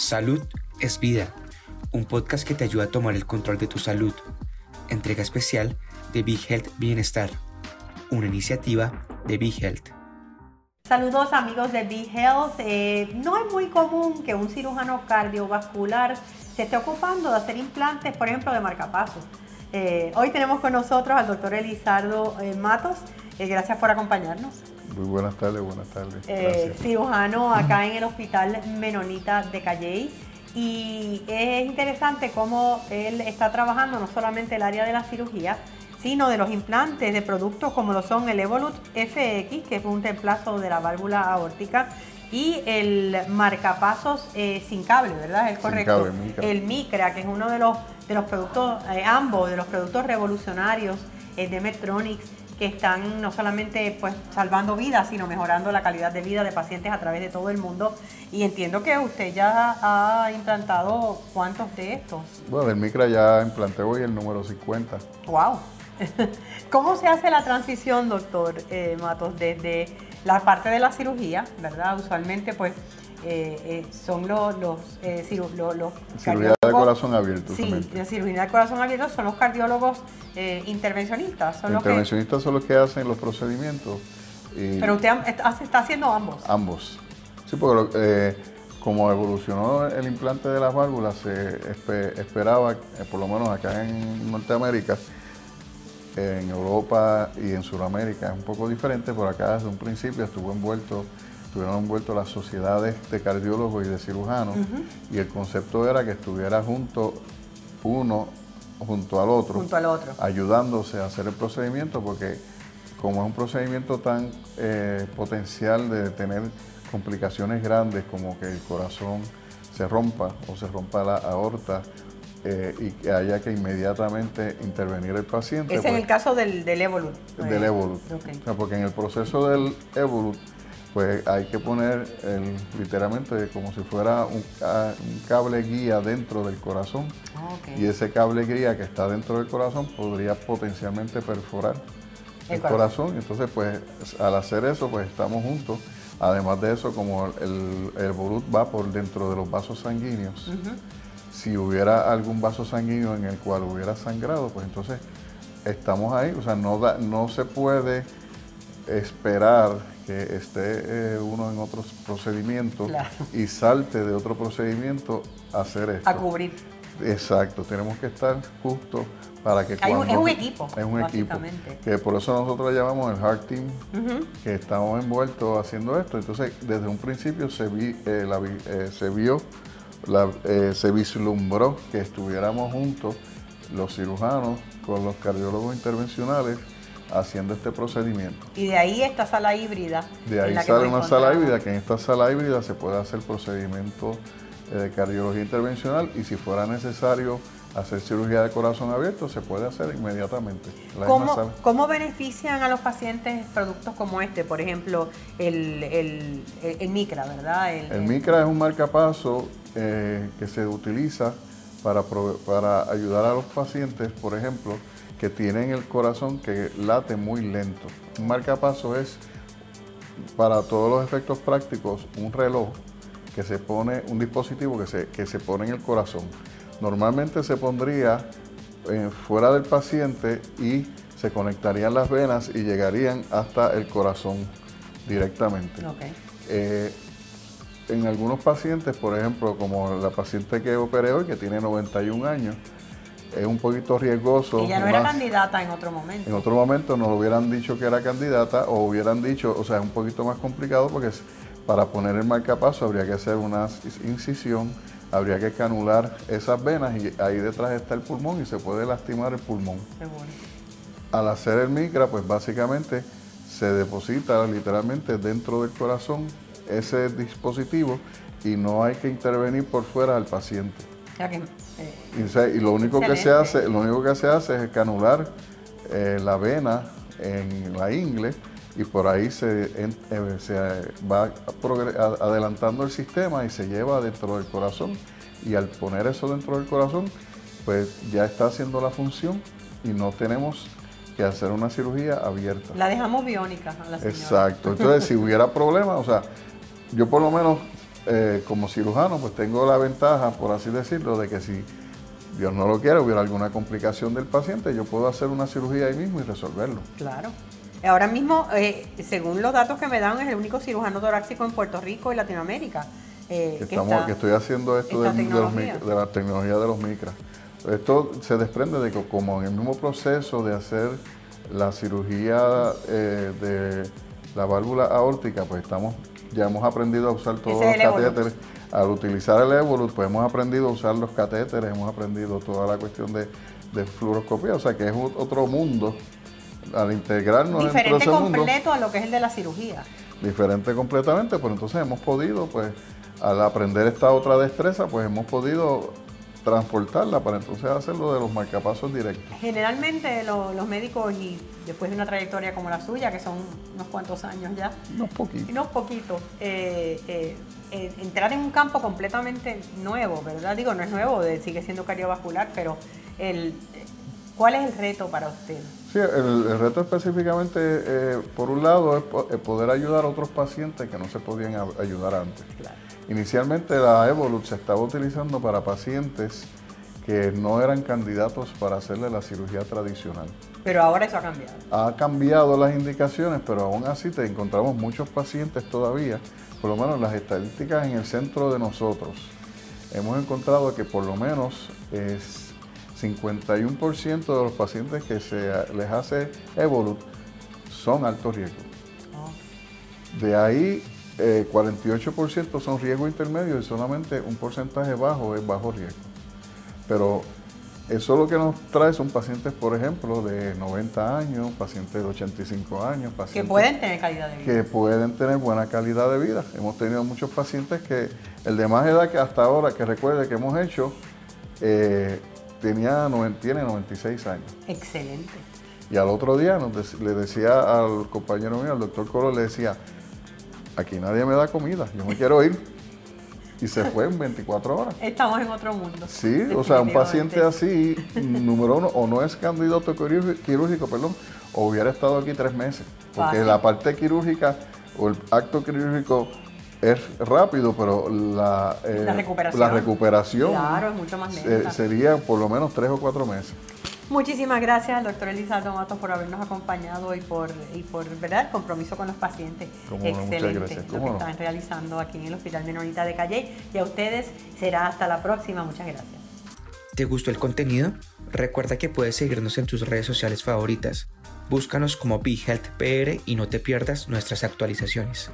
Salud es Vida, un podcast que te ayuda a tomar el control de tu salud. Entrega especial de Big Health Bienestar, una iniciativa de Big Health. Saludos amigos de Big Health. No es muy común que un cirujano cardiovascular se esté ocupando de hacer implantes, por ejemplo, de marcapasos. Hoy tenemos con nosotros al doctor Elizardo Matos. Gracias por acompañarnos. Muy buenas tardes, buenas tardes. Cirujano acá en el Hospital Menonita de Cayey. Y es interesante cómo él está trabajando no solamente el área de la cirugía, sino de los implantes de productos como lo son el Evolut FX, que es un reemplazo de la válvula aórtica, y el marcapasos sin cable, ¿verdad? Es correcto. Sin cable, Micra. El Micra, que es uno de los productos, ambos de los productos revolucionarios de Medtronic, que están no solamente pues salvando vidas, sino mejorando la calidad de vida de pacientes a través de todo el mundo. Y entiendo que usted ya ha implantado ¿cuántos de estos? Bueno, del Micra ya implanté hoy el número 50. ¡Wow! ¿Cómo se hace la transición, doctor Matos, desde la parte de la cirugía, ¿verdad? Usualmente pues son los cirugía de corazón abierto. Sí, la cirugía de corazón abierto son los cardiólogos intervencionistas. Los intervencionistas son los que hacen los procedimientos. Pero usted está haciendo ambos. Ambos. Sí, porque como evolucionó el implante de las válvulas, se esperaba, por lo menos acá en Norteamérica, en Europa y en Sudamérica es un poco diferente, pero acá desde un principio estuvieron envueltos las sociedades de cardiólogos y de cirujanos, y el concepto era que estuviera junto al otro, ayudándose a hacer el procedimiento, porque como es un procedimiento tan potencial de tener complicaciones grandes como que el corazón se rompa o se rompa la aorta, y que haya que inmediatamente intervenir el paciente. Es pues, en el caso del Evolut. Del Evolut. Okay. O sea, porque en el proceso del Evolut, pues hay que poner literalmente como si fuera un cable guía dentro del corazón. Okay. Y ese cable guía que está dentro del corazón podría potencialmente perforar el corazón. Entonces, pues al hacer eso, pues estamos juntos. Además de eso, como el Evolut va por dentro de los vasos sanguíneos, si hubiera algún vaso sanguíneo en el cual hubiera sangrado, pues entonces estamos ahí. O sea, no se puede esperar que esté uno en otros procedimientos, claro, y salte de otro procedimiento a hacer esto. A cubrir. Exacto, tenemos que estar justo para que es un equipo. Es un equipo. Que por eso nosotros llamamos el Heart Team, que estamos envueltos haciendo esto. Entonces, desde un principio se vislumbró que estuviéramos juntos los cirujanos con los cardiólogos intervencionales haciendo este procedimiento. Y de ahí esta sala híbrida. De ahí sale una sala híbrida, que en esta sala híbrida se puede hacer procedimiento de cardiología intervencional, y si fuera necesario hacer cirugía de corazón abierto, se puede hacer inmediatamente. ¿Cómo benefician a los pacientes productos como este? Por ejemplo, el Micra, ¿verdad? El Micra es un marcapaso que se utiliza para ayudar a los pacientes, por ejemplo, que tienen el corazón que late muy lento. Un marcapaso es, para todos los efectos prácticos, un reloj que se pone, un dispositivo que se pone en el corazón. Normalmente se pondría fuera del paciente y se conectarían las venas y llegarían hasta el corazón directamente. Okay. En algunos pacientes, por ejemplo, como la paciente que operé hoy, que tiene 91 años, es un poquito riesgoso. Ella no era candidata en otro momento. En otro momento nos hubieran dicho que era candidata, o hubieran dicho, o sea, es un poquito más complicado porque para poner el marcapaso habría que hacer una incisión, habría que canular esas venas, y ahí detrás está el pulmón y se puede lastimar el pulmón. Seguro. Al hacer el Micra, pues básicamente se deposita literalmente dentro del corazón ese dispositivo y no hay que intervenir por fuera al paciente. Y lo único que se hace es canular la vena en la ingle, y por ahí se va adelantando el sistema y se lleva dentro del corazón, y al poner eso dentro del corazón, pues ya está haciendo la función y no tenemos que hacer una cirugía abierta. La dejamos biónica a la señora. Exacto, entonces si hubiera problemas, o sea, yo por lo menos como cirujano, pues tengo la ventaja, por así decirlo, de que si Dios no lo quiera, hubiera alguna complicación del paciente, yo puedo hacer una cirugía ahí mismo y resolverlo. Claro. Ahora mismo, según los datos que me dan, es el único cirujano torácico en Puerto Rico y Latinoamérica. Que estoy haciendo esto de la tecnología de los micras. Esto se desprende de que como en el mismo proceso de hacer la cirugía de la válvula aórtica, pues ya hemos aprendido a usar todos los catéteres. Al utilizar el Evolut, pues hemos aprendido a usar los catéteres, hemos aprendido toda la cuestión de fluoroscopía, o sea que es otro mundo. Al integrarnos diferente dentro de ese completo mundo, a lo que es el de la cirugía. Diferente completamente, pero entonces hemos podido, pues, al aprender esta otra destreza, pues hemos podido transportarla para entonces hacerlo de los marcapasos directos. Generalmente los médicos, y después de una trayectoria como la suya, que son unos cuantos años ya, unos poquitos, entrar en un campo completamente nuevo, ¿verdad? Digo, no es nuevo, sigue siendo cardiovascular, pero ¿cuál es el reto para usted? Sí, el reto específicamente, por un lado, es poder ayudar a otros pacientes que no se podían ayudar antes. Claro. Inicialmente la Evolut se estaba utilizando para pacientes que no eran candidatos para hacerle la cirugía tradicional. Pero ahora eso ha cambiado. Ha cambiado las indicaciones, pero aún así te encontramos muchos pacientes todavía, por lo menos las estadísticas en el centro de nosotros. Hemos encontrado que por lo menos 51% de los pacientes que se les hace Evolut son alto riesgo. De ahí, 48% son riesgo intermedio y solamente un porcentaje bajo es bajo riesgo. Pero eso lo que nos trae son pacientes, por ejemplo, de 90 años, pacientes de 85 años. Pacientes que pueden tener calidad de vida. Que pueden tener buena calidad de vida. Hemos tenido muchos pacientes que, el de más edad que hasta ahora, que recuerde que hemos hecho, tiene 96 años. Excelente. Y al otro día le decía al compañero mío, al doctor Coro, le decía, aquí nadie me da comida, yo me quiero ir. Y se fue en 24 horas. Estamos en otro mundo. Sí, o sea, un paciente así, número uno, o no es candidato quirúrgico, perdón, o hubiera estado aquí 3 meses. Porque la parte quirúrgica o el acto quirúrgico es rápido, pero la recuperación claro, es mucho más lenta. Sería por lo menos 3 o 4 meses. Muchísimas gracias al doctor Elizardo Matos por habernos acompañado y por ¿verdad? El compromiso con los pacientes. Excelente lo que están realizando aquí en el Hospital Menonita de Cayey. Y a ustedes será hasta la próxima. Muchas gracias. ¿Te gustó el contenido? Recuerda que puedes seguirnos en tus redes sociales favoritas. Búscanos como BeHealthPR y no te pierdas nuestras actualizaciones.